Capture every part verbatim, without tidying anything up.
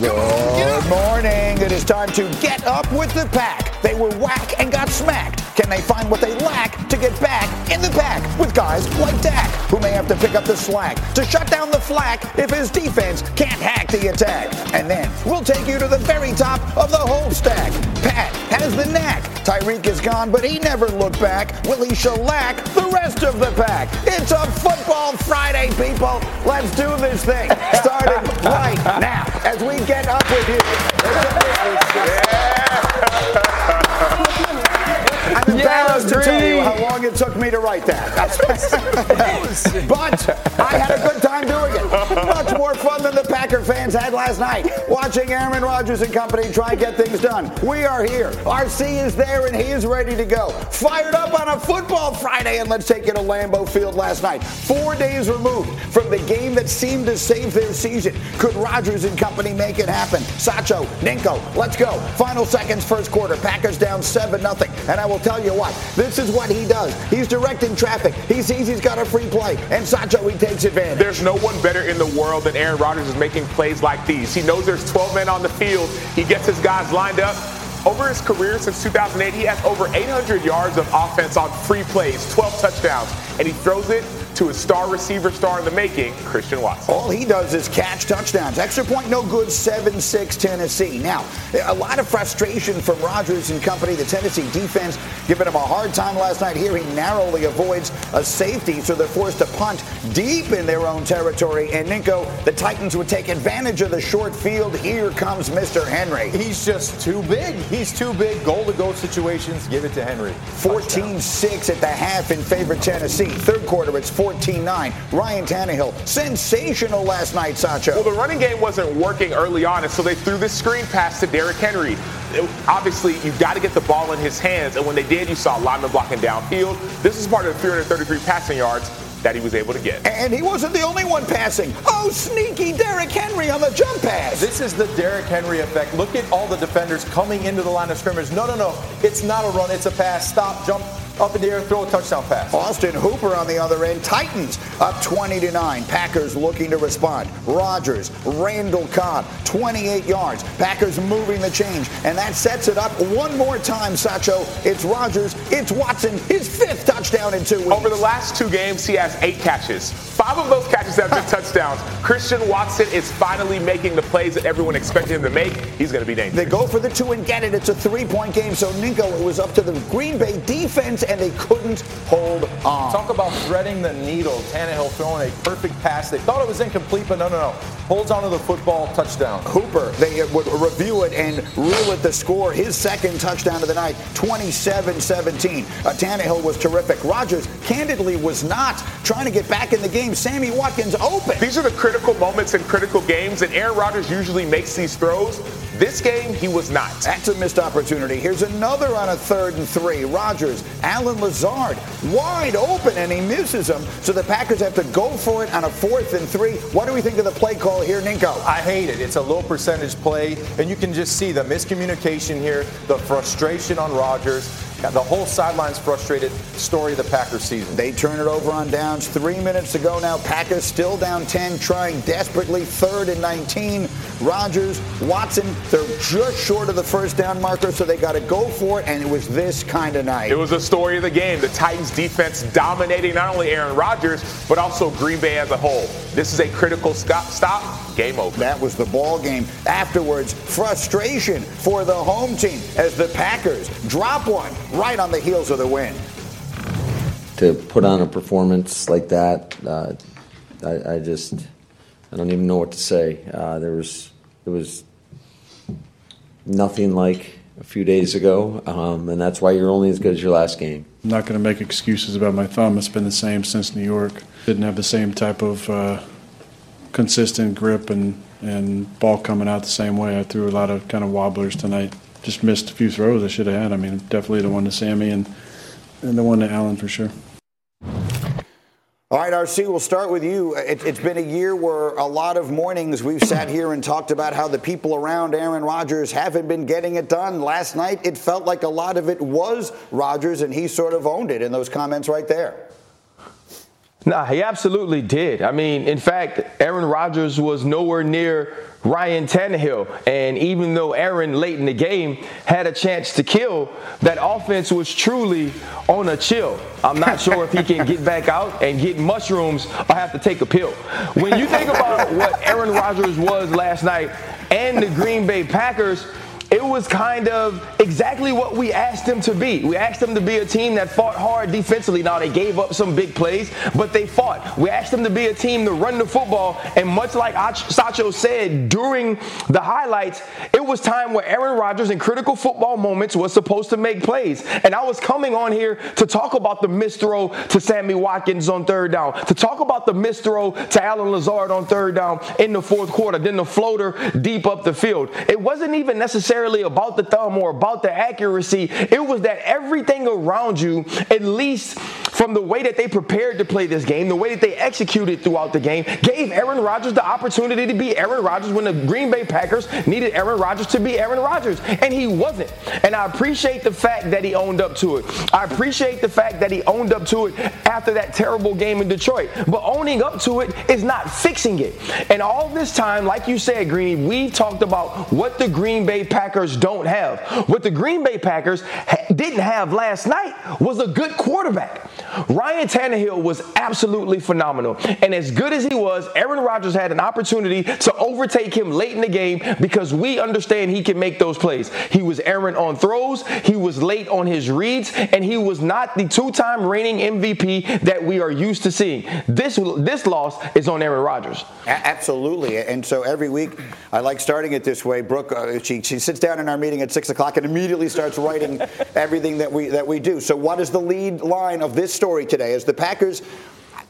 Good morning. It is time to get up with the pack. They were whack and got smacked. Can they find what they lack to get back in the pack with guys like Dak, who may have to pick up the slack to shut down the flack if his defense can't hack the attack? And then we'll take you to the very top of the whole stack. Pat has the knack. Tyreek is gone, but he never looked back. Will he shellac the rest of the pack? It's a football Friday, people. Let's do this thing. Starting right now as we get up with you. Yeah. I'm embarrassed yeah, to tell you how long it took me to write that. But I had a good time doing it. Much more fun than the Packer fans had last night, watching Aaron Rodgers and company try to get things done. We are here. R C is there, and he is ready to go. Fired up on a football Friday, and let's take you to Lambeau Field last night. Four days removed from the game that seemed to save their season. Could Rodgers and company make it happen? Sacho, Ninko, let's go. Final seconds, first quarter. Packers down seven nothing. And I will tell you what, this is what he does. He's directing traffic. He sees he's got a free play, and Sacho, he takes advantage. There's no one better in the world that Aaron Rodgers is making plays like these. He knows there's twelve men on the field. He gets his guys lined up. Over his career since two thousand eight, he has over eight hundred yards of offense on free plays, twelve touchdowns, and he throws it to a star receiver, star in the making, Christian Watson. All he does is catch touchdowns. Extra point, no good, seven six Tennessee. Now, a lot of frustration from Rodgers and company. The Tennessee defense giving him a hard time last night. Here he narrowly avoids a safety, so they're forced to punt deep in their own territory. And, Ninko, the Titans would take advantage of the short field. Here comes Mister Henry. He's just too big. He's too big. Goal-to-goal situations, give it to Henry. fourteen six at the half in favor of Tennessee. Third quarter, it's four fourteen nine. Ryan Tannehill, sensational last night, Sacho. Well, the running game wasn't working early on, and so they threw this screen pass to Derrick Henry. It, obviously, you've got to get the ball in his hands, and when they did, you saw linemen blocking downfield. This is part of the three hundred thirty-three passing yards that he was able to get. And he wasn't the only one passing. Oh, sneaky Derrick Henry on the jump pass. This is the Derrick Henry effect. Look at all the defenders coming into the line of scrimmage. No, no, no. It's not a run. It's a pass. Stop, jump. Up in the air, throw a touchdown pass. Austin Hooper on the other end. Titans up twenty to nine. Packers looking to respond. Rodgers, Randall Cobb, twenty-eight yards. Packers moving the change, and that sets it up one more time, Sacho. It's Rodgers. It's Watson. His fifth touchdown in two weeks. Over the last two games, he has eight catches. Five of those catches have been touchdowns. Christian Watson is finally making the plays that everyone expected him to make. He's going to be dangerous. They go for the two and get it. It's a three-point game, so, Ninko, it was up to the Green Bay defense, and they couldn't hold on. Talk about threading the needle. Tannehill throwing a perfect pass. They thought it was incomplete, but no, no, no. Holds onto the football, touchdown. Hooper, they would review it and rule it the score. His second touchdown of the night, twenty-seven seventeen. Uh, Tannehill was terrific. Rodgers, candidly, was not trying to get back in the game. Sammy Watkins open. These are the critical moments in critical games, and Aaron Rodgers usually makes these throws. This game, he was not. That's a missed opportunity. Here's another on a third and three. Rodgers, Allen Lazard, wide open, and he misses him. So the Packers have to go for it on a fourth and three. What do we think of the play call here, Ninko? I hate it. It's a low percentage play, and you can just see the miscommunication here, the frustration on Rodgers. The whole sidelines frustrated story of the Packers season. They turn it over on downs. Three minutes to go now. Packers still down ten, trying desperately. Third and nineteen. Rodgers, Watson, they're just short of the first down marker, so they got to go for it, and it was this kind of night. It was a story of the game. The Titans defense dominating not only Aaron Rodgers, but also Green Bay as a whole. This is a critical stop. stop. Game over. That was the ball game. Afterwards, frustration for the home team as the Packers drop one right on the heels of the win. To put on a performance like that, uh, I, I just, I don't even know what to say. Uh, there was, it was nothing like a few days ago, um, and that's why you're only as good as your last game. I'm not going to make excuses about my thumb. It's been the same since New York. Didn't have the same type of uh, consistent grip and, and ball coming out the same way. I threw a lot of kind of wobblers tonight. Just missed a few throws I should have had. I mean, definitely the one to Sammy and, and the one to Allen for sure. All right, R C, we'll start with you. It, it's been a year where a lot of mornings we've sat here and talked about how the people around Aaron Rodgers haven't been getting it done. Last night, it felt like a lot of it was Rodgers, and he sort of owned it in those comments right there. Nah, he absolutely did. I mean, in fact, Aaron Rodgers was nowhere near Ryan Tannehill. And even though Aaron, late in the game, had a chance to kill, that offense was truly on a chill. I'm not sure if he can get back out and get mushrooms or have to take a pill. When you think about what Aaron Rodgers was last night and the Green Bay Packers, it was kind of exactly what we asked them to be. We asked them to be a team that fought hard defensively. Now, they gave up some big plays, but they fought. We asked them to be a team to run the football, and much like Sacho said during the highlights, it was time where Aaron Rodgers in critical football moments was supposed to make plays. And I was coming on here to talk about the misthrow to Sammy Watkins on third down, to talk about the misthrow to Allen Lazard on third down in the fourth quarter, then the floater deep up the field. It wasn't even necessarily about the thumb or about the accuracy. It was that everything around you, at least from the way that they prepared to play this game, the way that they executed throughout the game, gave Aaron Rodgers the opportunity to be Aaron Rodgers when the Green Bay Packers needed Aaron Rodgers to be Aaron Rodgers, and he wasn't. And I appreciate the fact that he owned up to it. I appreciate the fact that he owned up to it after that terrible game in Detroit. But owning up to it is not fixing it. And all this time, like you said, Green, we talked about what the Green Bay Packers Packers don't have. What the Green Bay Packers ha- didn't have last night was a good quarterback. Ryan Tannehill was absolutely phenomenal. And as good as he was, Aaron Rodgers had an opportunity to overtake him late in the game because we understand he can make those plays. He was errant on throws, he was late on his reads, and he was not the two-time reigning M V P that we are used to seeing. This, this loss is on Aaron Rodgers. A- absolutely. And so every week, I like starting it this way. Brooke, uh, she, she said down in our meeting at six o'clock and immediately starts writing everything that we that we do. So what is the lead line of this story today? As the Packers,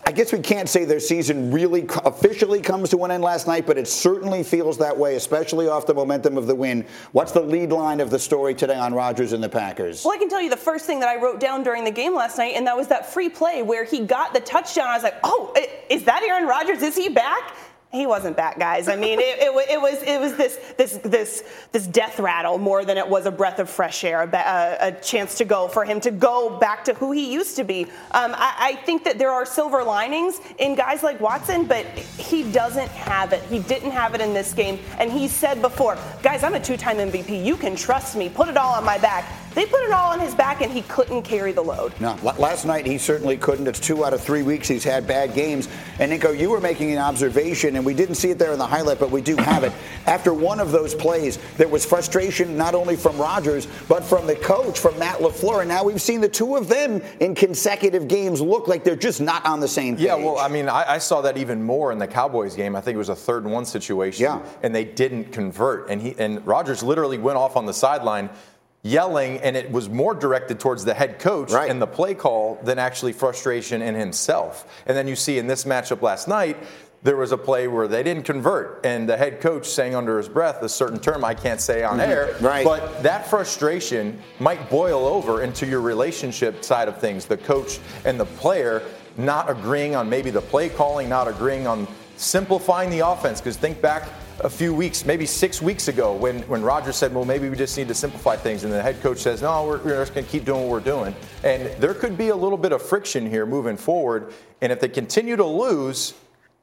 I guess we can't say their season really officially comes to an end last night, but it certainly feels that way, especially off the momentum of the win. What's the lead line of the story today on Rodgers and the Packers? Well, I can tell you the first thing that I wrote down during the game last night, and that was that free play where he got the touchdown. I was like, oh, is that Aaron Rodgers? Is he back? He wasn't back, guys. I mean, it, it, it was it was this this this this death rattle more than it was a breath of fresh air, a, a chance to go for him to go back to who he used to be. Um, I, I think that there are silver linings in guys like Watson, but he doesn't have it. He didn't have it in this game, and he said before, guys, I'm a two-time M V P. You can trust me. Put it all on my back. They put it all on his back, and he couldn't carry the load. No, last night he certainly couldn't. It's two out of three weeks he's had bad games. And, Nico, you were making an observation, and we didn't see it there in the highlight, but we do have it. After one of those plays, there was frustration not only from Rodgers, but from the coach, from Matt LaFleur. And now we've seen the two of them in consecutive games look like they're just not on the same page. Yeah, well, I mean, I, I saw that even more in the Cowboys game. I think it was a third and one situation, yeah. and they didn't convert. And he and Rodgers literally went off on the sideline yelling, and it was more directed towards the head coach right. and the play call than actually frustration in himself. And then you see in this matchup last night, there was a play where they didn't convert, and the head coach saying under his breath a certain term I can't say on mm-hmm. air, right. but that frustration might boil over into your relationship side of things, the coach and the player not agreeing on maybe the play calling, not agreeing on simplifying the offense, because think back a few weeks, maybe six weeks ago, when, when Rodgers said, well, maybe we just need to simplify things. And the head coach says, no, we're, we're just going to keep doing what we're doing. And there could be a little bit of friction here moving forward. And if they continue to lose,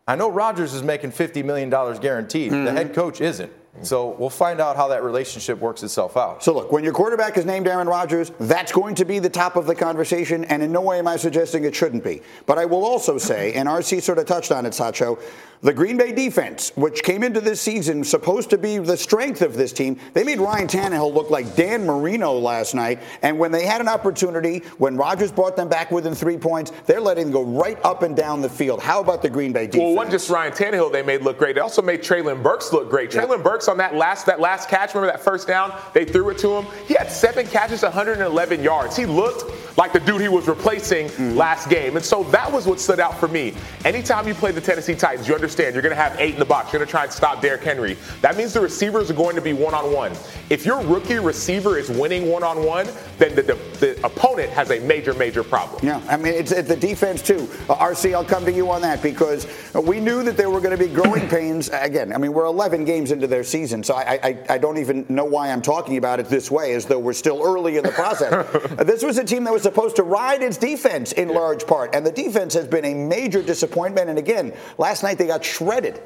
I know Rodgers is making fifty million dollars guaranteed. Mm-hmm. The head coach isn't. So we'll find out how that relationship works itself out. So, look, when your quarterback is named Aaron Rodgers, that's going to be the top of the conversation, and in no way am I suggesting it shouldn't be. But I will also say, and R C sort of touched on it, Sacho, the Green Bay defense, which came into this season supposed to be the strength of this team, they made Ryan Tannehill look like Dan Marino last night, and when they had an opportunity, when Rodgers brought them back within three points, they're letting them go right up and down the field. How about the Green Bay defense? Well, it wasn't just Ryan Tannehill they made look great. They also made Treylon Burks look great. Treylon yeah. Burks on that last that last catch, remember that first down? They threw it to him. He had seven catches, one hundred eleven yards. He looked like the dude he was replacing mm-hmm. last game. And so that was what stood out for me. Anytime you play the Tennessee Titans, you understand understand you're going to have eight in the box. You're going to try and stop Derrick Henry. That means the receivers are going to be one-on-one. If your rookie receiver is winning one-on-one, then the, the, the opponent has a major, major problem. Yeah, I mean, it's, it's the defense, too. Uh, R C, I'll come to you on that because we knew that there were going to be growing pains. Again, I mean, we're eleven games into their season, so I, I, I don't even know why I'm talking about it this way, as though we're still early in the process. uh, this was a team that was supposed to ride its defense in yeah. large part, and the defense has been a major disappointment. And again, last night they got shredded.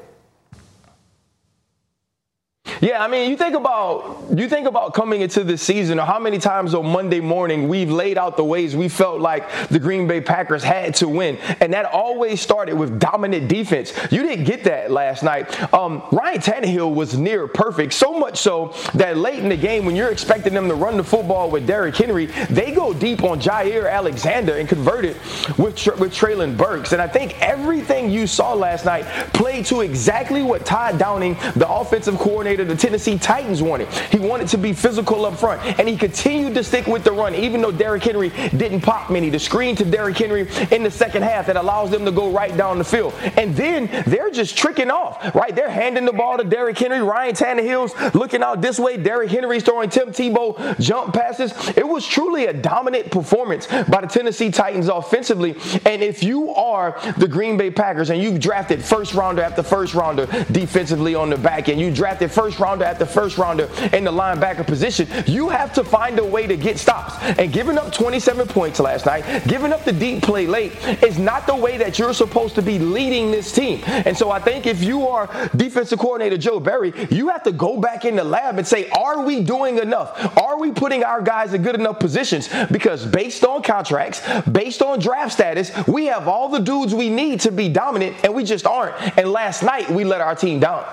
Yeah, I mean, you think about you think about coming into this season, or how many times on Monday morning we've laid out the ways we felt like the Green Bay Packers had to win, and that always started with dominant defense. You didn't get that last night. Um, Ryan Tannehill was near perfect, so much so that late in the game, when you're expecting them to run the football with Derrick Henry, they go deep on Jair Alexander and convert it with Tre- with Treylon Burks. And I think everything you saw last night played to exactly what Todd Downing, the offensive coordinator the Tennessee Titans wanted. He wanted to be physical up front, and he continued to stick with the run, even though Derrick Henry didn't pop many. The screen to Derrick Henry in the second half that allows them to go right down the field. And then they're just tricking off, right? They're handing the ball to Derrick Henry. Ryan Tannehill's looking out this way. Derrick Henry's throwing Tim Tebow jump passes. It was truly a dominant performance by the Tennessee Titans offensively. And if you are the Green Bay Packers and you've drafted first rounder after first rounder defensively on the back end, you drafted first rounder after first rounder in the linebacker position, you have to find a way to get stops. And giving up twenty-seven points last night, giving up the deep play late, is not the way that you're supposed to be leading this team. And so I think if you are defensive coordinator Joe Barry, you have to go back in the lab and say, are we doing enough? Are we putting our guys in good enough positions? Because based on contracts, based on draft status, we have all the dudes we need to be dominant, and we just aren't. And last night, we let our team down.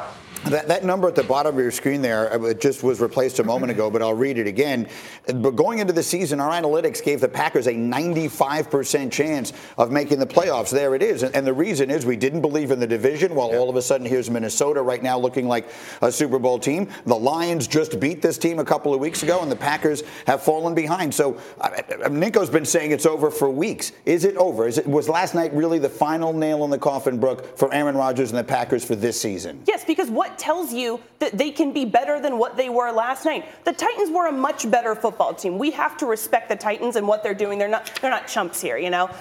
That, that number at the bottom of your screen there, it just was replaced a moment ago, but I'll read it again. But going into the season, our analytics gave the Packers a ninety-five percent chance of making the playoffs. There it is. And the reason is we didn't believe in the division. Well, all of a sudden, here's Minnesota right now looking like a Super Bowl team. The Lions just beat this team a couple of weeks ago, and the Packers have fallen behind. So uh, Nico's been saying it's over for weeks. Is it over? Is it, was last night really the final nail in the coffin, Brooke, for Aaron Rodgers and the Packers for this season? Yes, because what tells you that they can be better than what they were last night? The Titans were a much better football team. We have to respect the Titans and what they're doing. They're not they're not chumps here, you know.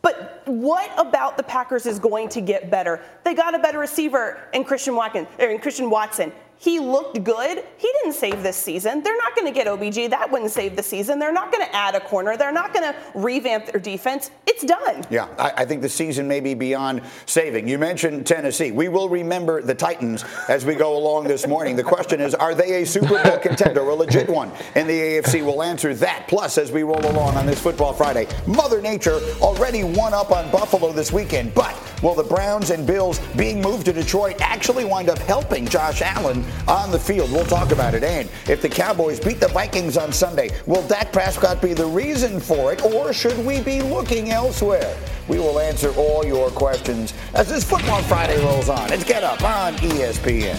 But what about the Packers is going to get better? They got a better receiver in Christian Watkins, or in Christian Watson. He looked good. He didn't save this season. They're not going to get O B J. That wouldn't save the season. They're not going to add a corner. They're not going to revamp their defense. It's done. Yeah, I, I think the season may be beyond saving. You mentioned Tennessee. We will remember the Titans as we go along this morning. The question is, are they a Super Bowl contender, a legit one? And the A F C will answer that. Plus, as we roll along on this Football Friday, Mother Nature already one up on Buffalo this weekend. But will the Browns and Bills being moved to Detroit actually wind up helping Josh Allen on the field? We'll talk about it. And if the Cowboys beat the Vikings on Sunday, will Dak Prescott be the reason for it, or should we be looking elsewhere? We will answer all your questions as this Football Friday rolls on. It's Get Up on E S P N.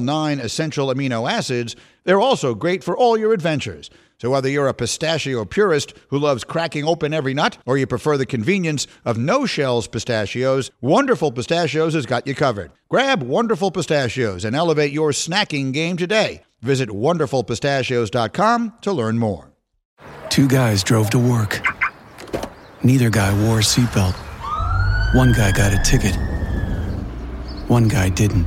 nine essential amino acids, they're also great for all your adventures. So whether you're a pistachio purist who loves cracking open every nut, or you prefer the convenience of no-shells pistachios, Wonderful Pistachios has got you covered. Grab Wonderful Pistachios and elevate your snacking game today. Visit wonderful pistachios dot com to learn more. Two guys drove to work. Neither guy wore a seatbelt. One guy got a ticket. One guy didn't.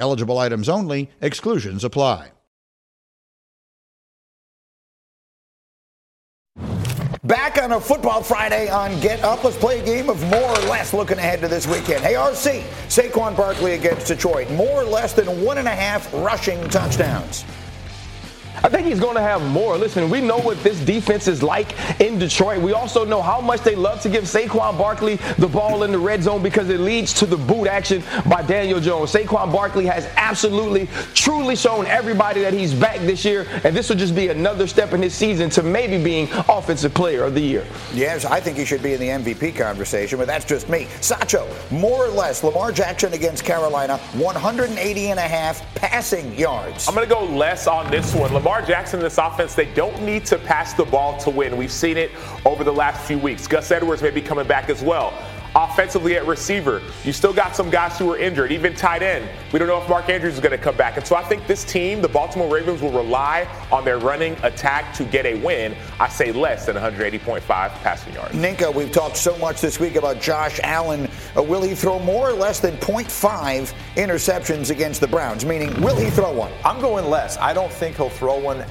Eligible items only. Exclusions apply. Back on a Football Friday on Get Up. Let's play a game of more or less looking ahead to this weekend. Hey, R C, Saquon Barkley against Detroit. More or less than one and a half rushing touchdowns. I think he's going to have more. Listen, we know what this defense is like in Detroit. We also know how much they love to give Saquon Barkley the ball in the red zone because it leads to the boot action by Daniel Jones. Saquon Barkley has absolutely, truly shown everybody that he's back this year, and this will just be another step in his season to maybe being Offensive Player of the Year. Yes, I think he should be in the M V P conversation, but that's just me. Sacho, more or less, Lamar Jackson against Carolina, one hundred eighty and a half passing yards. I'm going to go less on this one. Lamar Lamar Jackson in this offense, they don't need to pass the ball to win. We've seen it over the last few weeks. Gus Edwards may be coming back as well. Offensively at receiver, you still got some guys who are injured, even tight end. We don't know if Mark Andrews is going to come back. And so I think this team, the Baltimore Ravens, will rely on their running attack to get a win. I say less than one hundred eighty point five passing yards. Ninka, we've talked so much this week about Josh Allen. Uh, will he throw more or less than point five interceptions against the Browns? Meaning, will he throw one? I'm going less. I don't think he'll throw one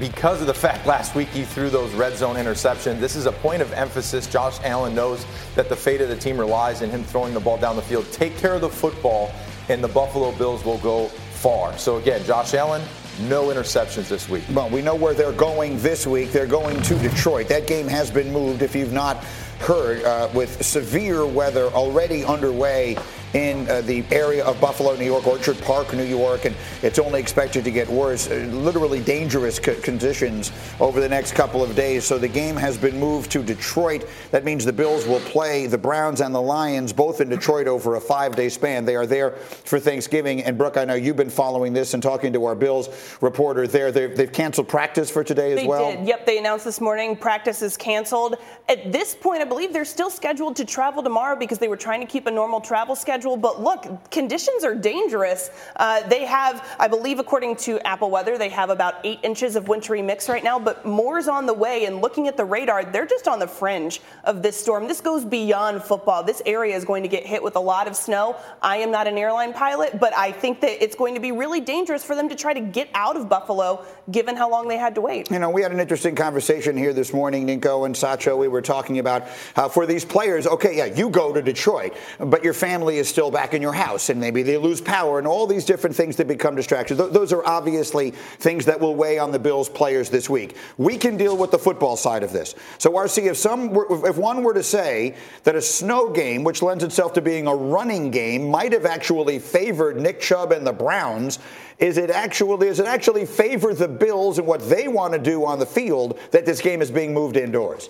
because of the fact last week he threw those red zone interceptions. This is a point of emphasis. Josh Allen knows that the fate of the team relies on him throwing the ball down the field. Take care of the football, and the Buffalo Bills will go far. So, again, Josh Allen, no interceptions this week. Well, we know where they're going this week. They're going to Detroit. That game has been moved, if you've not heard, uh, with severe weather already underway in uh, the area of Buffalo, New York, Orchard Park, New York, and it's only expected to get worse. Uh, literally dangerous co- conditions over the next couple of days. So the game has been moved to Detroit. That means the Bills will play the Browns and the Lions, both in Detroit, over a five-day span. They are there for Thanksgiving. And, Brooke, I know you've been following this and talking to our Bills reporter there. They've, they've canceled practice for today as they well. They did. Yep, they announced this morning practice is canceled. At this point, I believe they're still scheduled to travel tomorrow because they were trying to keep a normal travel schedule. But look, conditions are dangerous. Uh, they have, I believe, according to Apple Weather, they have about eight inches of wintry mix right now, but more's on the way. And looking at the radar, they're just on the fringe of this storm. This goes beyond football. This area is going to get hit with a lot of snow. I am not an airline pilot, but I think that it's going to be really dangerous for them to try to get out of Buffalo, given how long they had to wait. You know, we had an interesting conversation here this morning, Ninko and Sacho. We were talking about how for these players, okay, yeah, you go to Detroit, but your family is still back in your house, and maybe they lose power, and all these different things that become distractions. Th- those are obviously things that will weigh on the Bills players this week. We can deal with the football side of this. So, R C, if some, were, if one were to say that a snow game, which lends itself to being a running game, might have actually favored Nick Chubb and the Browns, is it actually, does it actually favor the Bills and what they want to do on the field that this game is being moved indoors?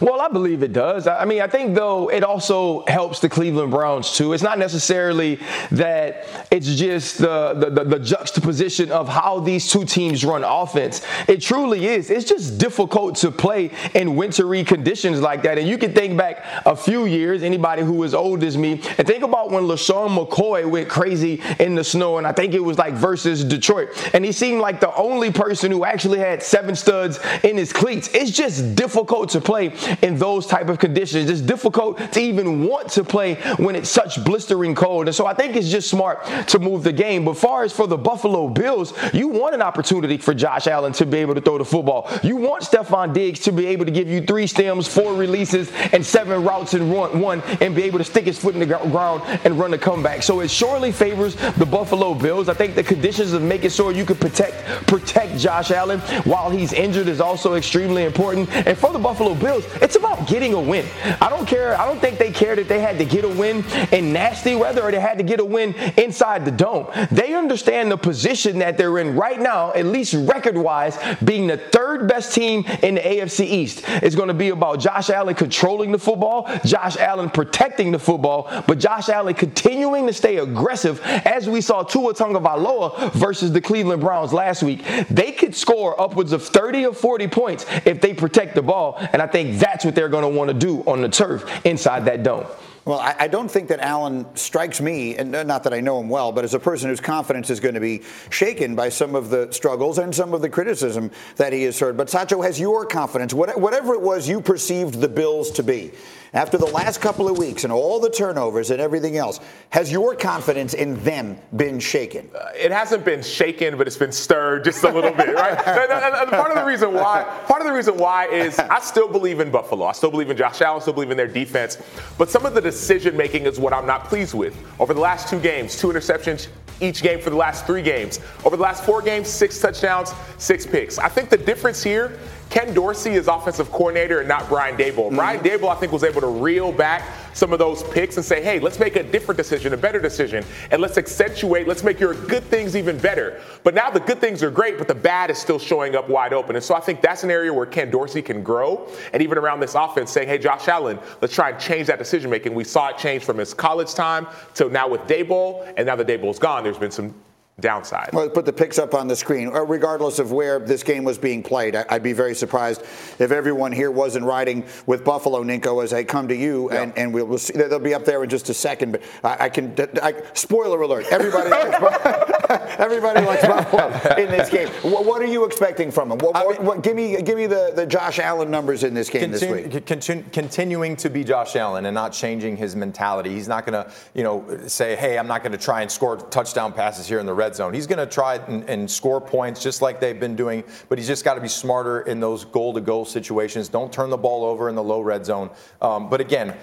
Well, I believe it does. I mean, I think, though, it also helps the Cleveland Browns, too. It's not necessarily that it's just the, the, the, the juxtaposition of how these two teams run offense. It truly is. It's just difficult to play in wintry conditions like that. And you can think back a few years, anybody who is old as me, and think about when LaShawn McCoy went crazy in the snow, and I think it was like versus Detroit. And he seemed like the only person who actually had seven studs in his cleats. It's just difficult to play in those type of conditions. It's difficult to even want to play when it's such blistering cold. And so I think it's just smart to move the game. But far as for the Buffalo Bills, you want an opportunity for Josh Allen to be able to throw the football. You want Stephon Diggs to be able to give you three stems, four releases, and seven routes in one, and be able to stick his foot in the ground and run the comeback. So it surely favors the Buffalo Bills. I think the conditions of making sure you can protect, protect Josh Allen while he's injured is also extremely important. And for the Buffalo Bills, It's about getting a win. I don't care. I don't think they cared if they had to get a win in nasty weather or they had to get a win inside the dome. They understand the position that they're in right now, at least record-wise, being the third best team in the A F C East. It's going to be about Josh Allen controlling the football, Josh Allen protecting the football, but Josh Allen continuing to stay aggressive, as we saw Tua Tagovailoa versus the Cleveland Browns last week. They could score upwards of thirty or forty points if they protect the ball, and I think that's what they're going to want to do on the turf inside that dome. Well, I, I don't think that Allen strikes me, and not that I know him well, but as a person whose confidence is going to be shaken by some of the struggles and some of the criticism that he has heard. But Sacho has your confidence, what, whatever it was you perceived the Bills to be. After the last couple of weeks and all the turnovers and everything else, has your confidence in them been shaken? Uh, it hasn't been shaken, but it's been stirred just a little bit, right? And, and, and part of the reason why, part of the reason why is I still believe in Buffalo. I still believe in Josh Allen. I still believe in their defense. But some of the decision-making is what I'm not pleased with. Over the last two games, two interceptions each game for the last three games. Over the last four games, six touchdowns, six picks. I think the difference here, Ken Dorsey is offensive coordinator and not Brian Daboll. Mm-hmm. Brian Daboll, I think, was able to reel back some of those picks and say, hey, let's make a different decision, a better decision, and let's accentuate, let's make your good things even better. But now the good things are great, but the bad is still showing up wide open. And so I think that's an area where Ken Dorsey can grow, and even around this offense saying, hey, Josh Allen, let's try and change that decision-making. We saw it change from his college time to now with Daboll, and now that Daboll's gone, there's been some downside. Well, put the picks up on the screen. Regardless of where this game was being played, I'd be very surprised if everyone here wasn't riding with Buffalo, Ninko, as I come to you, yep. and, and we'll, we'll see. They'll be up there in just a second, but I, I can, I, spoiler alert, everybody likes Buffalo, everybody likes Buffalo in this game. What, what are you expecting from them? What, what, what, give me, give me the, the Josh Allen numbers in this game continue, this week. Continue, continuing to be Josh Allen and not changing his mentality. He's not going to, you know, say, hey, I'm not going to try and score touchdown passes here in the red zone. He's going to try and, and score points just like they've been doing, but he's just got to be smarter in those goal-to-goal situations. Don't turn the ball over in the low red zone. Um, but again,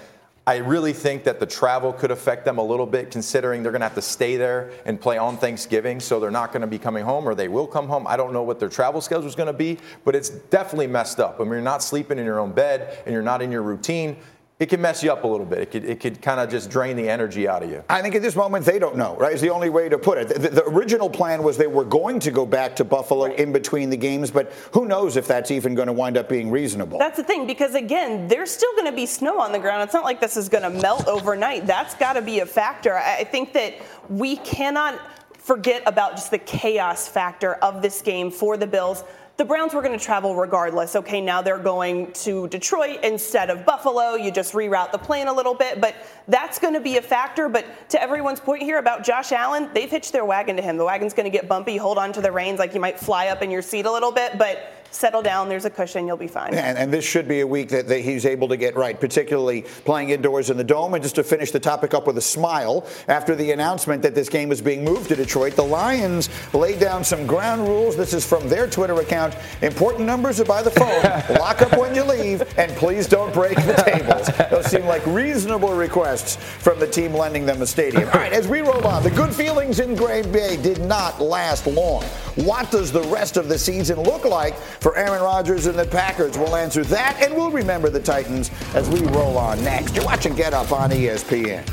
I really think that the travel could affect them a little bit, considering they're going to have to stay there and play on Thanksgiving, so they're not going to be coming home, or they will come home. I don't know what their travel schedule is going to be, but it's definitely messed up. I mean, you're not sleeping in your own bed and you're not in your routine. It can mess you up a little bit. It could, it could kind of just drain the energy out of you. I think at this moment they don't know, right? It's the only way to put it. The, the original plan was they were going to go back to Buffalo in between the games, but who knows if that's even going to wind up being reasonable. That's the thing, because, again, there's still going to be snow on the ground. It's not like this is going to melt overnight. That's got to be a factor. I think that we cannot forget about just the chaos factor of this game for the Bills. The Browns were going to travel regardless. Okay, now they're going to Detroit instead of Buffalo. You just reroute the plan a little bit, but that's going to be a factor. But to everyone's point here about Josh Allen, they've hitched their wagon to him. The wagon's going to get bumpy. Hold on to the reins, like you might fly up in your seat a little bit, but settle down. There's a cushion. You'll be fine. And, and this should be a week that, that he's able to get right, particularly playing indoors in the dome. And just to finish the topic up with a smile, after the announcement that this game was being moved to Detroit, the Lions laid down some ground rules. This is from their Twitter account. Important numbers are by the phone. Lock up when you leave, and please don't break the tables. Those seem like reasonable requests from the team lending them a stadium. All right, as we roll on, the good feelings in Green Bay did not last long. What does the rest of the season look like for Aaron Rodgers and the Packers? We'll answer that, and we'll remember the Titans as we roll on next. You're watching Get Up on E S P N.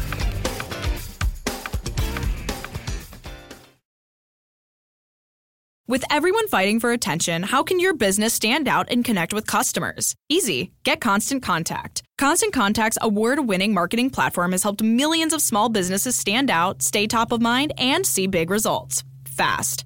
With everyone fighting for attention, how can your business stand out and connect with customers? Easy. Get Constant Contact. Constant Contact's award-winning marketing platform has helped millions of small businesses stand out, stay top of mind, and see big results fast.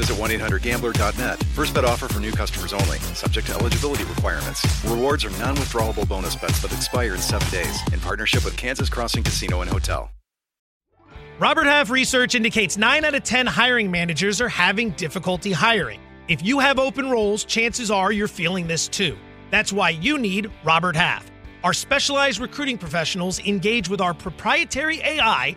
visit one eight hundred gambler dot net. First bet offer for new customers only. Subject to eligibility requirements. Rewards are non-withdrawable bonus bets that expire in seven days. In partnership with Kansas Crossing Casino and Hotel. Robert Half research indicates nine out of ten hiring managers are having difficulty hiring. If you have open roles, chances are you're feeling this too. That's why you need Robert Half. Our specialized recruiting professionals engage with our proprietary A I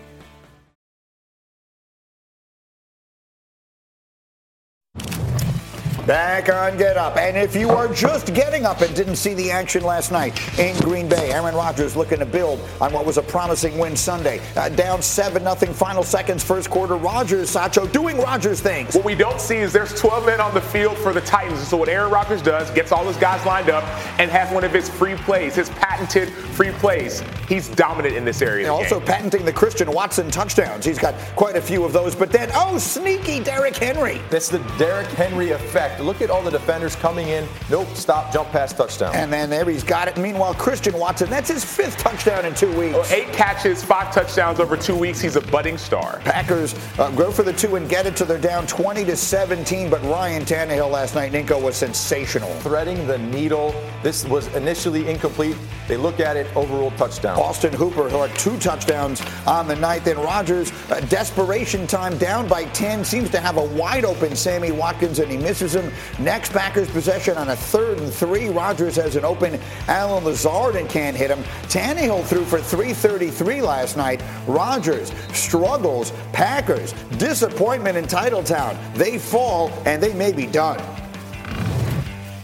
Back on Get Up. And if you are just getting up and didn't see the action last night in Green Bay, Aaron Rodgers looking to build on what was a promising win Sunday. Uh, down seven nothing, final seconds, first quarter. Rodgers, Sacho, doing Rodgers things. What we don't see is there's twelve men on the field for the Titans. So what Aaron Rodgers does, gets all his guys lined up and has one of his free plays, his patented free plays. He's dominant in this area. And also game. Patenting the Christian Watson touchdowns. He's got quite a few of those. But then, oh, sneaky Derrick Henry. That's the Derrick Henry effect. Look at all the defenders coming in. Nope, stop, jump pass, touchdown. And then there he's got it. Meanwhile, Christian Watson, that's his fifth touchdown in two weeks. Oh, eight catches, five touchdowns over two weeks. He's a budding star. Packers uh, go for the two and get it, so they're down twenty to seventeen. But Ryan Tannehill last night, Ninko, was sensational. Threading the needle. This was initially incomplete. They look at it, overruled touchdown. Austin Hooper, who had two touchdowns on the night. Then Rodgers, uh, desperation time, down by ten, seems to have a wide open Sammy Watkins, and he misses him. Next Packers possession on a third and three. Rodgers has an open Allen Lazard and can't hit him. Tannehill threw for three thirty-three last night. Rodgers struggles. Packers disappointment in Titletown. They fall and they may be done.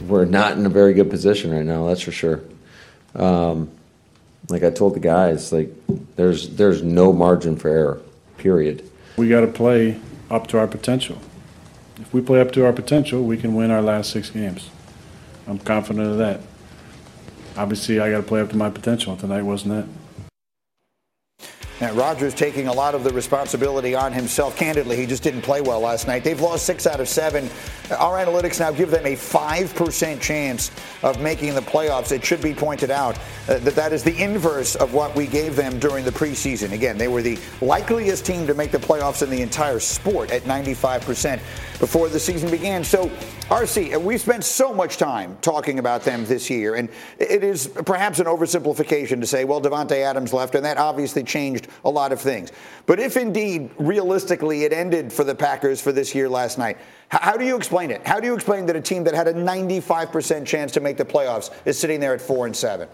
We're not in a very good position right now, that's for sure. Um, like I told the guys, like there's there's no margin for error. Period. We got to play up to our potential. If we play up to our potential, we can win our last six games. I'm confident of that. Obviously, I got to play up to my potential. Tonight wasn't it. Now, Rodgers taking a lot of the responsibility on himself. Candidly, he just didn't play well last night. They've lost six out of seven. Our analytics now give them a five percent chance of making the playoffs. It should be pointed out uh, that that is the inverse of what we gave them during the preseason. Again, they were the likeliest team to make the playoffs in the entire sport at ninety-five percent before the season began. So, R C, we've spent so much time talking about them this year, and it is perhaps an oversimplification to say, well, Devontae Adams left, and that obviously changed a lot of things. But if indeed, realistically, it ended for the Packers for this year last night, how do you explain it? How do you explain that a team that had a ninety-five percent chance to make the playoffs is sitting there at four and seven?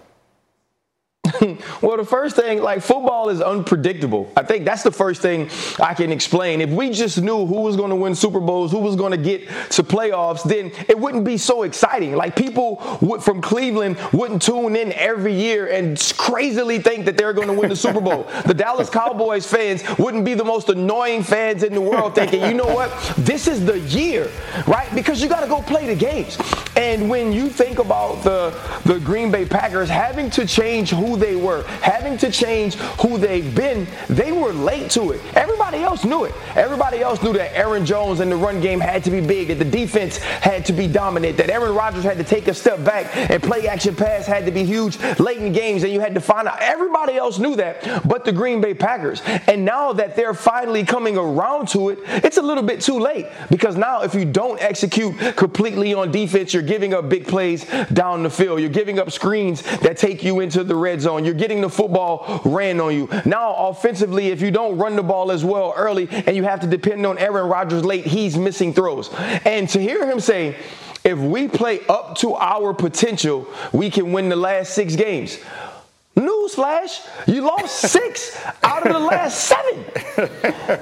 Well, the first thing, like, football is unpredictable. I think that's the first thing I can explain. If we just knew who was going to win Super Bowls, who was going to get to playoffs, then it wouldn't be so exciting. Like, people would, from Cleveland wouldn't tune in every year and crazily think that they're going to win the Super Bowl. The Dallas Cowboys fans wouldn't be the most annoying fans in the world thinking, you know what, this is the year, right? Because you got to go play the games. And when you think about the, the Green Bay Packers having to change who they were, having to change who they've been, they were late to it. Everybody else knew it. Everybody else knew that Aaron Jones and the run game had to be big, that the defense had to be dominant, that Aaron Rodgers had to take a step back and play action pass had to be huge late in games, and you had to find out. Everybody else knew that but the Green Bay Packers. And now that they're finally coming around to it, it's a little bit too late, because now if you don't execute completely on defense, you're giving up big plays down the field. You're giving up screens that take you into the red zone. on. You're getting the football ran on you. Now, offensively, if you don't run the ball as well early and you have to depend on Aaron Rodgers late, he's missing throws. And to hear him say, if we play up to our potential, we can win the last six games. Newsflash, you lost six out of the last seven.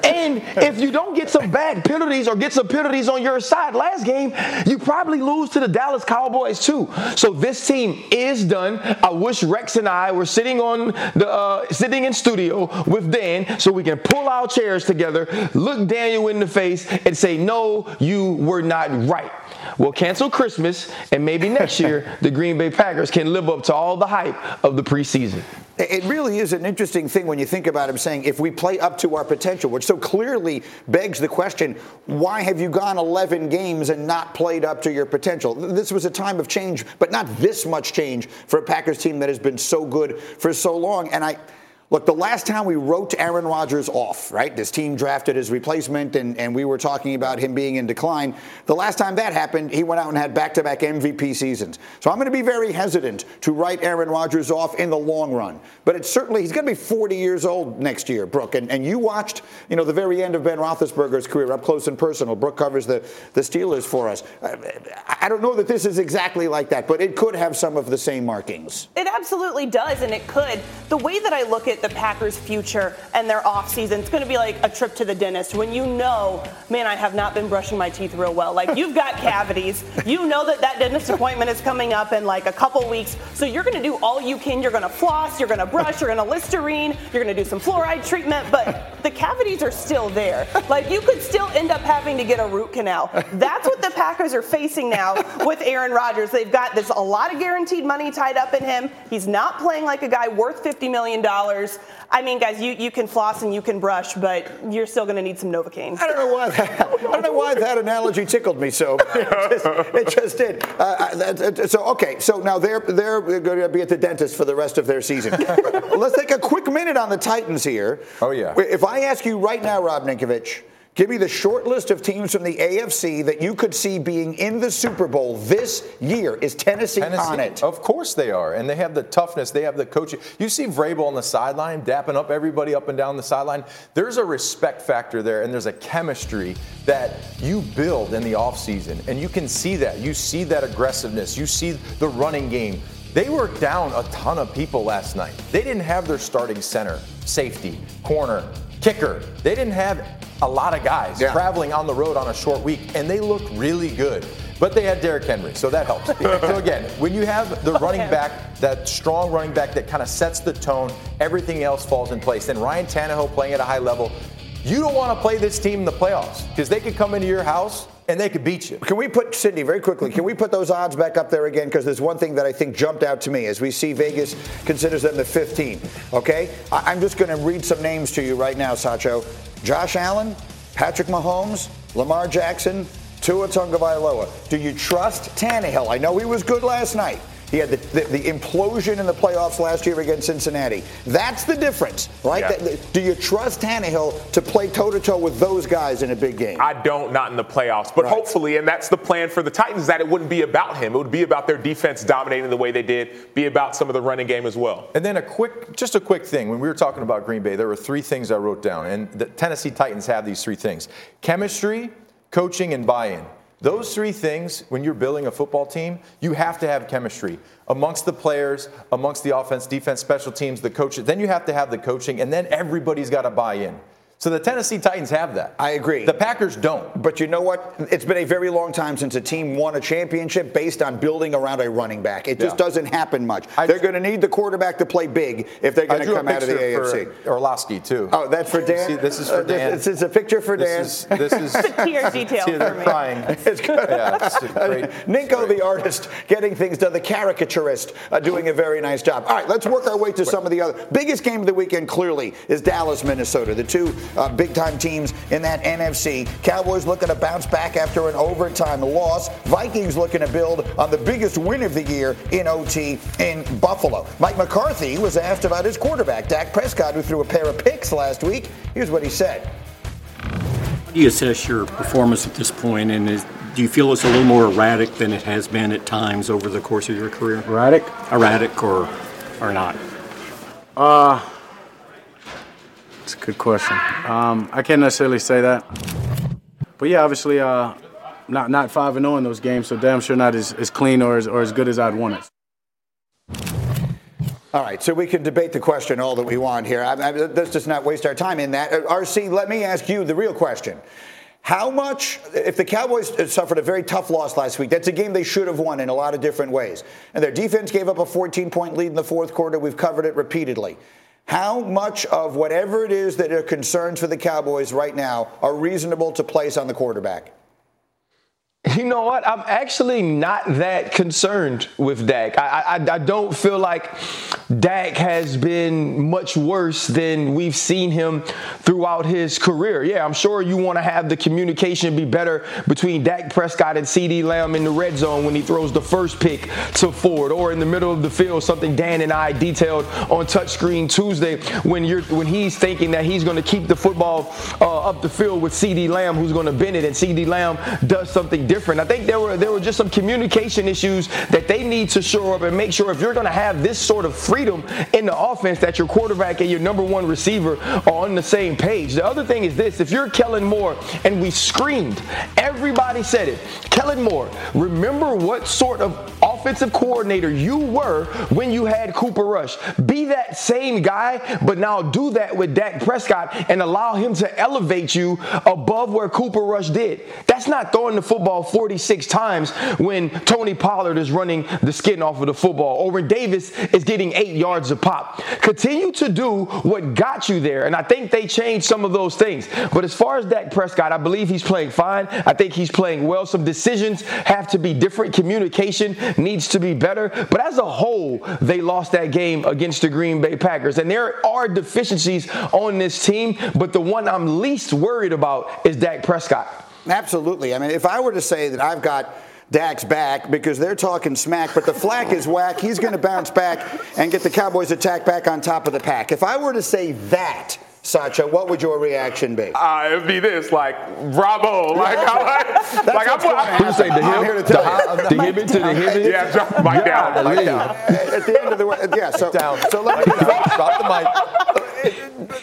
And if you don't get some bad penalties or get some penalties on your side last game, you probably lose to the Dallas Cowboys too. So this team is done. I wish Rex and I were sitting on the uh, sitting in studio with Dan so we can pull our chairs together, look Daniel in the face, and say, no, you were not right. We'll cancel Christmas, and maybe next year the Green Bay Packers can live up to all the hype of the preseason. It really is an interesting thing when you think about him saying, if we play up to our potential, which so clearly begs the question, why have you gone eleven games and not played up to your potential? This was a time of change, but not this much change for a Packers team that has been so good for so long. And I... Look, the last time we wrote Aaron Rodgers off, right, this team drafted his replacement, and, and we were talking about him being in decline. The last time that happened, he went out and had back-to-back M V P seasons. So I'm going to be very hesitant to write Aaron Rodgers off in the long run. But it's certainly, he's going to be forty years old next year, Brooke. And, and you watched, you know, the very end of Ben Roethlisberger's career up close and personal. Brooke covers the, the Steelers for us. I, I don't know that this is exactly like that, but it could have some of the same markings. It absolutely does, and it could. The way that I look at the Packers' future and their offseason, it's going to be like a trip to the dentist when you know, man, I have not been brushing my teeth real well. Like, you've got cavities. You know that that dentist appointment is coming up in like a couple weeks. So you're going to do all you can. You're going to floss. You're going to brush. You're going to Listerine. You're going to do some fluoride treatment. But the cavities are still there. Like, you could still end up having to get a root canal. That's what the Packers are facing now with Aaron Rodgers. They've got this, a lot of guaranteed money tied up in him. He's not playing like a guy worth fifty million dollars. I mean, guys, you, you can floss and you can brush, but you're still going to need some Novocaine. I don't know why that, I don't know why that analogy tickled me so. It just, it just did. Uh, that, that, so, okay, so now they're, they're going to be at the dentist for the rest of their season. Let's take a quick minute on the Titans here. Oh, yeah. If I ask you right now, Rob Ninkovich, give me the short list of teams from the A F C that you could see being in the Super Bowl this year. Is Tennessee, Tennessee on it? Of course they are. And they have the toughness. They have the coaching. You see Vrabel on the sideline, dapping up everybody up and down the sideline. There's a respect factor there, and there's a chemistry that you build in the offseason. And you can see that. You see that aggressiveness. You see the running game. They were down a ton of people last night. They didn't have their starting center, safety, corner, kicker. They didn't have a lot of guys yeah. traveling on the road on a short week, and they looked really good. But they had Derrick Henry, so that helps. So, again, when you have the running back, that strong running back that kind of sets the tone, everything else falls in place. Then Ryan Tannehill playing at a high level. You don't want to play this team in the playoffs because they could come into your house and they could beat you. Can we put, Cindy, very quickly, can we put those odds back up there again? Because there's one thing that I think jumped out to me as we see Vegas considers them the fifteen, okay? I- I'm just going to read some names to you right now, Sacho. Josh Allen, Patrick Mahomes, Lamar Jackson, Tua Tagovailoa. Do you trust Tannehill? I know he was good last night. He had the, the, the implosion in the playoffs last year against Cincinnati. That's the difference, right? Yeah. That, that, do you trust Tannehill to play toe-to-toe with those guys in a big game? I don't, not in the playoffs. But right. hopefully, and that's the plan for the Titans, that it wouldn't be about him. It would be about their defense dominating the way they did, be about some of the running game as well. And then a quick, just a quick thing. When we were talking about Green Bay, there were three things I wrote down. And the Tennessee Titans have these three things. Chemistry, coaching, and buy-in. Those three things, when you're building a football team, you have to have chemistry amongst the players, amongst the offense, defense, special teams, the coaches. Then you have to have the coaching, and then everybody's got to buy in. So the Tennessee Titans have that. I agree. The Packers don't. But you know what? It's been a very long time since a team won a championship based on building around a running back. It just yeah. doesn't happen much. I they're d- going to need the quarterback to play big if they're going to come out of the A F C. Orlowski, too. Oh, that's for Dan? See, this is for Dan. Uh, this, this is a picture for this Dan. Is, this is a tear detail for me. They're crying. It's good. Yeah, it's great, Ninko, great. The artist, getting things done. The caricaturist uh, doing a very nice job. All right, let's work our way to some of the other. Biggest game of the weekend, clearly, is Dallas, Minnesota. The two Uh, big-time teams in that N F C. Cowboys looking to bounce back after an overtime loss. Vikings looking to build on the biggest win of the year in O T in Buffalo. Mike McCarthy was asked about his quarterback, Dak Prescott, who threw a pair of picks last week. Here's what he said. How do you assess your performance at this point, and is, do you feel it's a little more erratic than it has been at times over the course of your career? Erratic? Erratic or, or not. Uh, that's a good question. Um, I can't necessarily say that. But yeah, obviously, uh, not not five and zero in those games, so damn sure not as, as clean or as or as good as I'd want it. All right, so we can debate the question all that we want here. I, I, let's just not waste our time in that. R C, let me ask you the real question. How much, if the Cowboys suffered a very tough loss last week, that's a game they should have won in a lot of different ways. And their defense gave up a fourteen-point lead in the fourth quarter. We've covered it repeatedly. How much of whatever it is that are concerns for the Cowboys right now are reasonable to place on the quarterback? You know what? I'm actually not that concerned with Dak. I, I I don't feel like Dak has been much worse than we've seen him throughout his career. Yeah, I'm sure you want to have the communication be better between Dak Prescott and CeeDee Lamb in the red zone when he throws the first pick to Ford or in the middle of the field, something Dan and I detailed on Touchscreen Tuesday when you're when he's thinking that he's going to keep the football uh, up the field with CeeDee Lamb, who's going to bend it, and CeeDee Lamb does something different. I think there were there were just some communication issues that they need to shore up and make sure if you're going to have this sort of freedom in the offense that your quarterback and your number one receiver are on the same page. The other thing is this: if you're Kellen Moore, and we screamed, everybody said it, Kellen Moore, remember what sort of offensive coordinator you were when you had Cooper Rush. Be that same guy, but now do that with Dak Prescott and allow him to elevate you above where Cooper Rush did. That's not throwing the football forty-six times when Tony Pollard is running the skin off of the football or when Davis is getting eight yards a pop. Continue to do what got you there, and I think they changed some of those things. But as far as Dak Prescott, I believe he's playing fine. I think he's playing well. Some decisions have to be different. Communication needs to be better. But as a whole, they lost that game against the Green Bay Packers, and there are deficiencies on this team, but the one I'm least worried about is Dak Prescott. Absolutely. I mean, if I were to say that I've got Dak's back because they're talking smack, but the flack is whack, he's going to bounce back and get the Cowboys' attack back on top of the pack. If I were to say that, Sacha, what would your reaction be? Uh, it would be this, like, Robbo. Like, I, like, I put, I, you say the hip, I'm here to tell the, you. The hip into the hip. Yeah, drop the mic down. The mic down. At the end of the way, yeah, so, down. so let me drop the mic.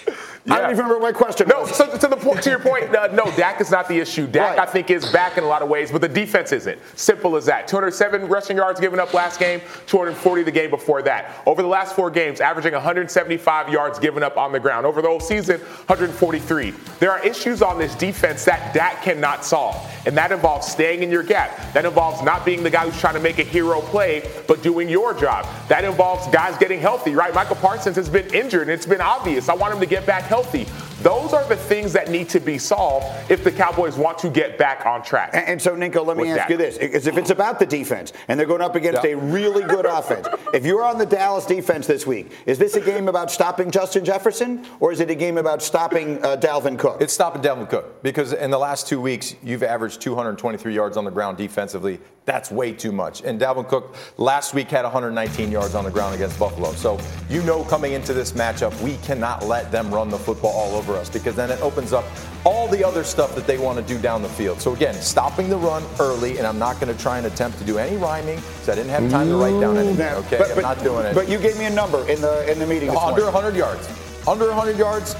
Yeah. I don't even remember my question. No, was. So to the point, to your point, uh, no, Dak is not the issue. Dak, right. I think, is back in a lot of ways, but the defense isn't. Simple as that. two hundred seven rushing yards given up last game, two hundred forty the game before that. Over the last four games, averaging one hundred seventy-five yards given up on the ground. Over the whole season, one hundred forty-three. There are issues on this defense that Dak cannot solve, and that involves staying in your gap. That involves not being the guy who's trying to make a hero play, but doing your job. That involves guys getting healthy, right? Michael Parsons has been injured, and it's been obvious. I want him to get back healthy. Healthy. Those are the things that need to be solved if the Cowboys want to get back on track. And, and so, Ninko, let me ask that. you this. Because if it's about the defense and they're going up against yep. a really good offense, if you're on the Dallas defense this week, is this a game about stopping Justin Jefferson or is it a game about stopping uh, Dalvin Cook? It's stopping Dalvin Cook because in the last two weeks, you've averaged two hundred twenty-three yards on the ground defensively. That's way too much. And Dalvin Cook last week had one hundred nineteen yards on the ground against Buffalo. So you know coming into this matchup, we cannot let them run the football all over us because then it opens up all the other stuff that they want to do down the field. So, again, stopping the run early, and I'm not going to try and attempt to do any rhyming because I didn't have time to write down anything. Okay, but, but, I'm not doing it. But you gave me a number in the in the meeting. Under one hundred yards. Under one hundred yards.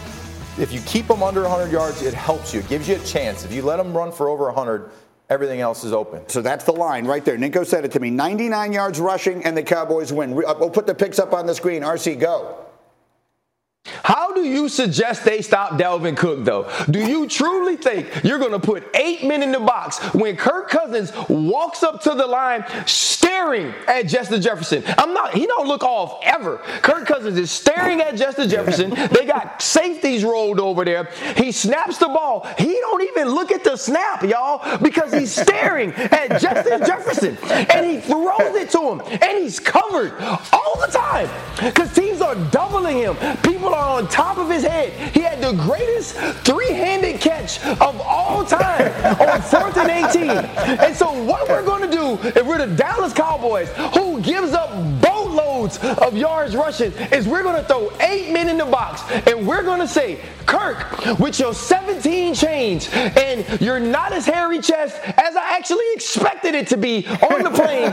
If you keep them under one hundred yards, it helps you. It gives you a chance. If you let them run for over one hundred, everything else is open. So that's the line right there. Ninko said it to me. ninety-nine yards rushing, and the Cowboys win. We'll put the picks up on the screen. R C, go. How do you suggest they stop Dalvin Cook, though? Do you truly think you're going to put eight men in the box when Kirk Cousins walks up to the line staring at Justin Jefferson? I'm not. He don't look off ever. Kirk Cousins is staring at Justin Jefferson. They got safeties rolled over there. He snaps the ball. He don't even look at the snap, y'all, because he's staring at Justin Jefferson. And he throws it to him. And he's covered all the time because teams are doubling him. People are on top of his head. He had the greatest three-handed catch of all time on fourth and eighteen. And so what we're going to do if we're the Dallas Cowboys, who gives up boatloads of yards rushing, is we're going to throw eight men in the box, and we're going to say, Kirk, with your seventeen chains and your not as hairy chest as I actually expected it to be on the plane,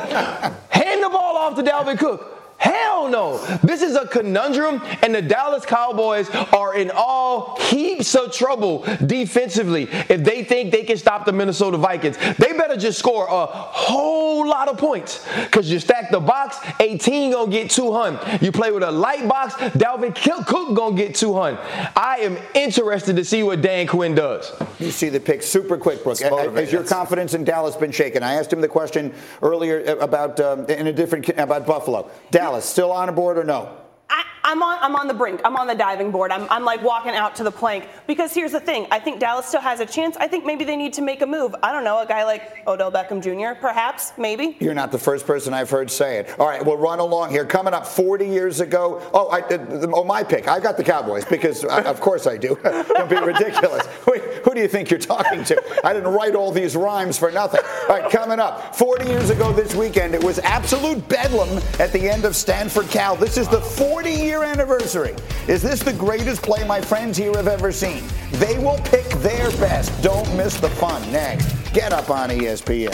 hand the ball off to Dalvin Cook. Hell no. This is a conundrum, and the Dallas Cowboys are in all heaps of trouble defensively if they think they can stop the Minnesota Vikings. They better just score a whole lot of points, because you stack the box, eighteen going to get two hundred. You play with a light box, Dalvin Cook going to get two hundred. I am interested to see what Dan Quinn does. You see the pick super quick, Brooke. Has your confidence in Dallas been shaken? I asked him the question earlier about um, in a different about Buffalo. Dallas, still on board or no? I, I'm on I'm on the brink. I'm on the diving board. I'm I'm like walking out to the plank, because here's the thing. I think Dallas still has a chance. I think maybe they need to make a move. I don't know, a guy like Odell Beckham Junior perhaps, maybe. You're not the first person I've heard say it. All right, we'll run along here. Coming up forty years ago. Oh, I oh my pick. I got the Cowboys because I, of course I do. Don't be ridiculous. Wait, who do you think you're talking to? I didn't write all these rhymes for nothing. All right, coming up forty years ago this weekend, it was absolute bedlam at the end of Stanford Cal. This is the fourth forty-year anniversary. Is this the greatest play my friends here have ever seen? They will pick their best. Don't miss the fun. Next, Get Up on E S P N.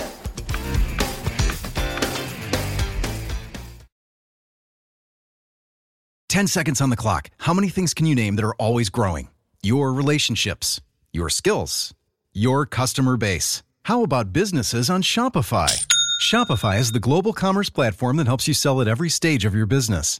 Ten seconds on the clock. How many things can you name that are always growing? Your relationships, your skills, your customer base. How about businesses on Shopify? Shopify is the global commerce platform that helps you sell at every stage of your business.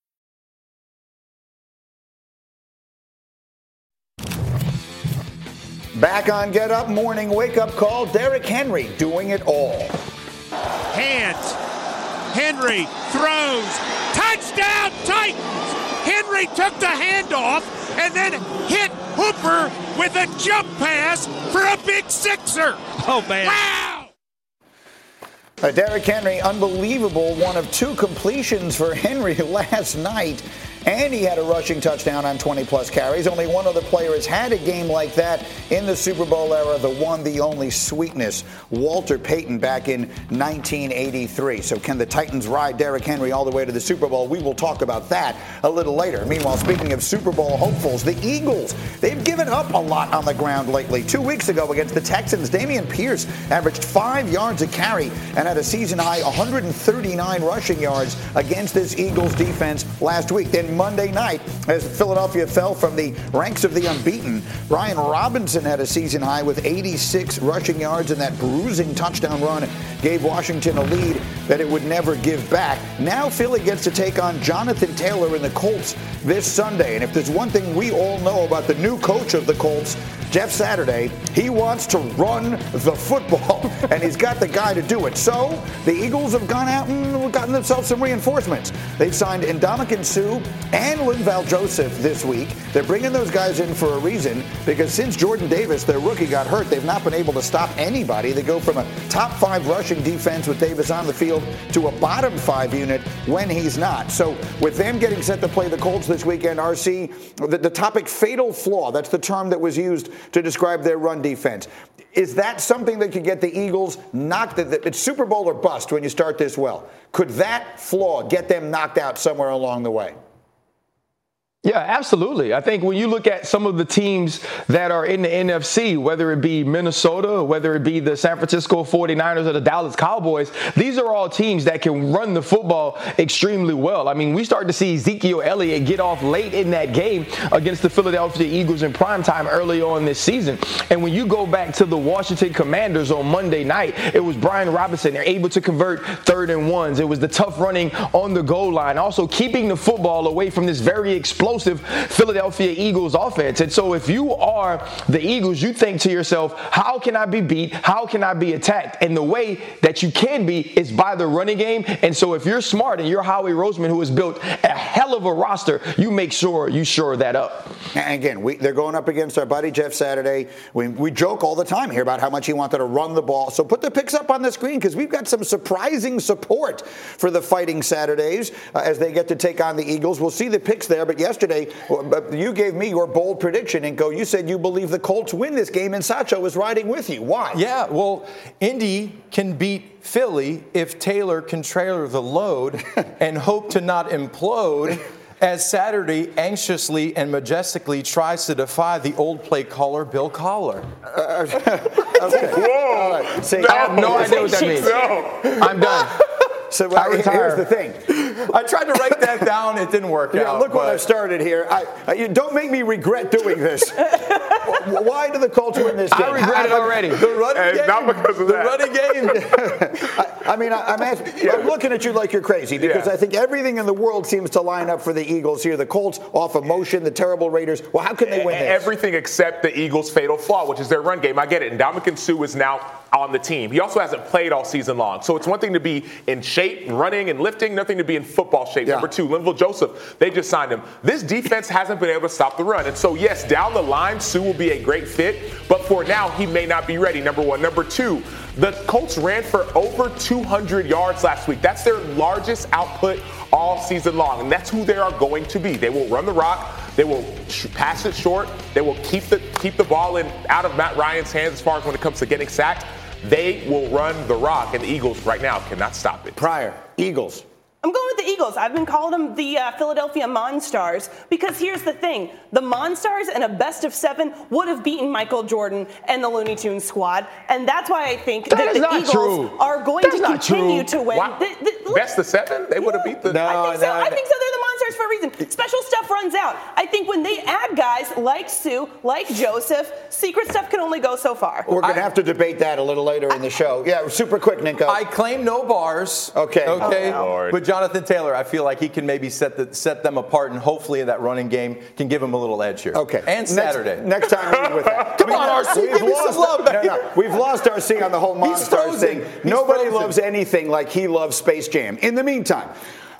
Back on Get Up Morning Wake Up Call, Derrick Henry doing it all. Hands. Henry throws. Touchdown Titans! Henry took the handoff and then hit Hooper with a jump pass for a big sixer. Oh, man. Wow! Uh, Derrick Henry, unbelievable, one of two completions for Henry last night, and he had a rushing touchdown on twenty-plus carries. Only one other player has had a game like that in the Super Bowl era, the one, the only Sweetness, Walter Payton, back in nineteen eighty-three. So can the Titans ride Derrick Henry all the way to the Super Bowl? We will talk about that a little later. Meanwhile, speaking of Super Bowl hopefuls, the Eagles, they've given up a lot on the ground lately. Two weeks ago against the Texans, Damian Pierce averaged five yards a carry and had a season-high one hundred thirty-nine rushing yards against this Eagles defense last week. Then Monday night, as Philadelphia fell from the ranks of the unbeaten, Brian Robinson had a season-high with eighty-six rushing yards, and that bruising touchdown run gave Washington a lead that it would never give back. Now Philly gets to take on Jonathan Taylor and the Colts this Sunday. And if there's one thing we all know about the new coach of the Colts, Jeff Saturday, he wants to run the football, and he's got the guy to do it. So the Eagles have gone out and gotten themselves some reinforcements. They've signed Ndamukong Suh and Linval Joseph this week. They're bringing those guys in for a reason, because since Jordan Davis, their rookie, got hurt, they've not been able to stop anybody. They go from a top five rushing defense with Davis on the field to a bottom five unit when he's not. So with them getting set to play the Colts this weekend, R C, the, the topic fatal flaw, that's the term that was used to describe their run defense. Is that something that could get the Eagles knocked? It's Super Bowl or bust when you start this well. Could that flaw get them knocked out somewhere along the way? Yeah, absolutely. I think when you look at some of the teams that are in the N F C, whether it be Minnesota, whether it be the San Francisco forty-niners or the Dallas Cowboys, these are all teams that can run the football extremely well. I mean, we start to see Ezekiel Elliott get off late in that game against the Philadelphia Eagles in primetime early on this season. And when you go back to the Washington Commanders on Monday night, it was Brian Robinson. They're able to convert third and ones. It was the tough running on the goal line, also keeping the football away from this very explosive explosive Philadelphia Eagles offense. And so if you are the Eagles, you think to yourself, how can I be beat? How can I be attacked? And the way that you can be is by the running game. And so if you're smart and you're Howie Roseman, who has built a hell of a roster, you make sure you shore that up. And again, we, they're going up against our buddy Jeff Saturday. We, we joke all the time here about how much he wanted to run the ball. So put the picks up on the screen because we've got some surprising support for the Fighting Saturdays uh, as they get to take on the Eagles. We'll see the picks there. But yesterday, you gave me your bold prediction, Inko. You said you believe the Colts win this game, and Sacho was riding with you. Why? Yeah, well, Indy can beat Philly if Taylor can trailer the load and hope to not implode as Saturday anxiously and majestically tries to defy the old play caller, Bill Collar. Uh, okay. Whoa. Right. See, no. I have no idea what that means. No. I'm done. So well, I here's the thing. I tried to write that down. It didn't work yeah, out. Look what I started here. I, I, you don't make me regret doing this. Why do the Colts win this game? I regret it already. The running and game. Not because of the that. running game. I, I mean, I, I'm, asking, yeah. I'm looking at you like you're crazy because yeah. I think everything in the world seems to line up for the Eagles here. The Colts off emotion, the terrible Raiders. Well, how can they win this? Everything except the Eagles' fatal flaw, which is their run game. I get it. Ndamukong Suh is now on the team. He also hasn't played all season long. So it's one thing to be in shape, running and lifting, nothing to be in football shape. Yeah. Number two, Linval Joseph, they just signed him. This defense hasn't been able to stop the run. And so, yes, down the line, Sue will be a great fit, but for now, he may not be ready, number one. Number two, the Colts ran for over two hundred yards last week. That's their largest output all season long, and that's who they are going to be. They will run the rock. They will pass it short. They will keep the keep the ball in out of Matt Ryan's hands as far as when it comes to getting sacked. They will run the rock, and the Eagles right now cannot stop it. Pryor, Eagles. I'm going with the Eagles. I've been calling them the uh, Philadelphia Monstars because here's the thing. The Monstars in a best of seven would have beaten Michael Jordan and the Looney Tunes squad, and that's why I think that, that the Eagles true. are going that's to continue true. to win. Wow. The, the, best of seven? They would have beat the... No, I think so. No, I think so. They're the Monstars for a reason. Special stuff runs out. I think when they add guys like Sue, like Joseph, secret stuff can only go so far. We're going to have to debate that a little later in the show. Yeah, super quick, Ninko. I claim no bars. Okay. Okay. Oh, Lord. But Jonathan Taylor, I feel like he can maybe set the, set them apart, and hopefully in that running game can give him a little edge here. Okay. And Saturday. Next, next time we're with that. Come I mean, on, R C. Give me some love back no, no. We've lost R C on the whole Monstars thing. He's Nobody frozen. loves anything like he loves Space Jam. In the meantime,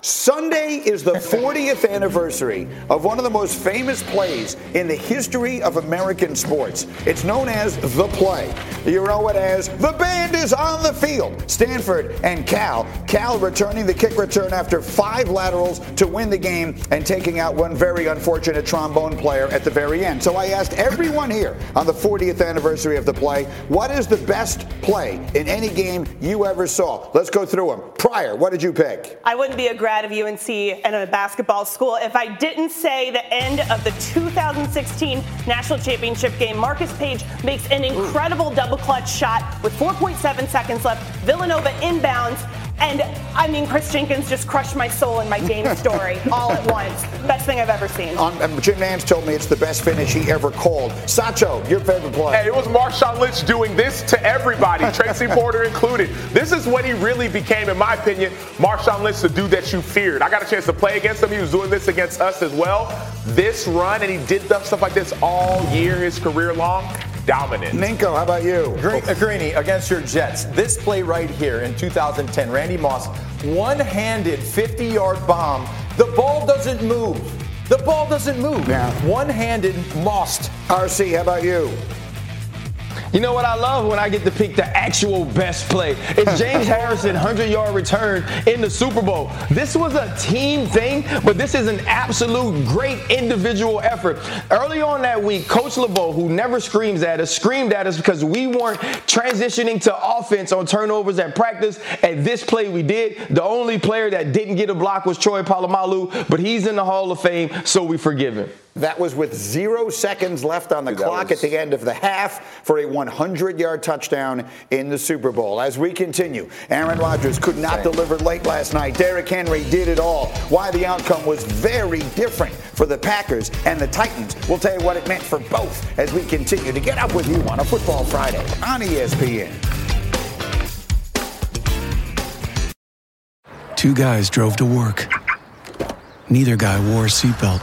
Sunday is the fortieth anniversary of one of the most famous plays in the history of American sports. It's known as The Play. You know it as The Band Is on the Field. Stanford and Cal. Cal returning the kick return after five laterals to win the game and taking out one very unfortunate trombone player at the very end. So I asked everyone here on the fortieth anniversary of The Play, what is the best play in any game you ever saw? Let's go through them. Pryor, what did you pick? I wouldn't be a great out of U N C and a basketball school if I didn't say the end of the two thousand sixteen national championship game. Marcus Paige makes an incredible double clutch shot with four point seven seconds left. Villanova inbounds. And, I mean, Chris Jenkins just crushed my soul and my Dame story all at once. Best thing I've ever seen. Um, um, Jim Nance told me it's the best finish he ever called. Sacho, your favorite play. Hey, it was Marshawn Lynch doing this to everybody, Tracy Porter included. This is what he really became, in my opinion, Marshawn Lynch, the dude that you feared. I got a chance to play against him. He was doing this against us as well. This run, and he did stuff like this all year, his career long. Dominant. Ninko, how about you? Green, uh, Greeny against your Jets. This play right here in two thousand ten, Randy Moss, one-handed fifty-yard bomb. The ball doesn't move. The ball doesn't move. Yeah. One-handed Moss. R C, how about you? You know what I love when I get to pick the actual best play? It's James Harrison, one hundred-yard return in the Super Bowl. This was a team thing, but this is an absolute great individual effort. Early on that week, Coach LeBeau, who never screams at us, screamed at us because we weren't transitioning to offense on turnovers at practice. At this play, we did. The only player that didn't get a block was Troy Polamalu, but he's in the Hall of Fame, so we forgive him. That was with zero seconds left on the that clock was... at the end of the half for a one hundred-yard touchdown in the Super Bowl. As we continue, Aaron Rodgers could not Same. deliver late last night. Derrick Henry did it all. Why the outcome was very different for the Packers and the Titans. We'll tell you what it meant for both as we continue to get up with you on a Football Friday on E S P N. Two guys drove to work. Neither guy wore a seatbelt.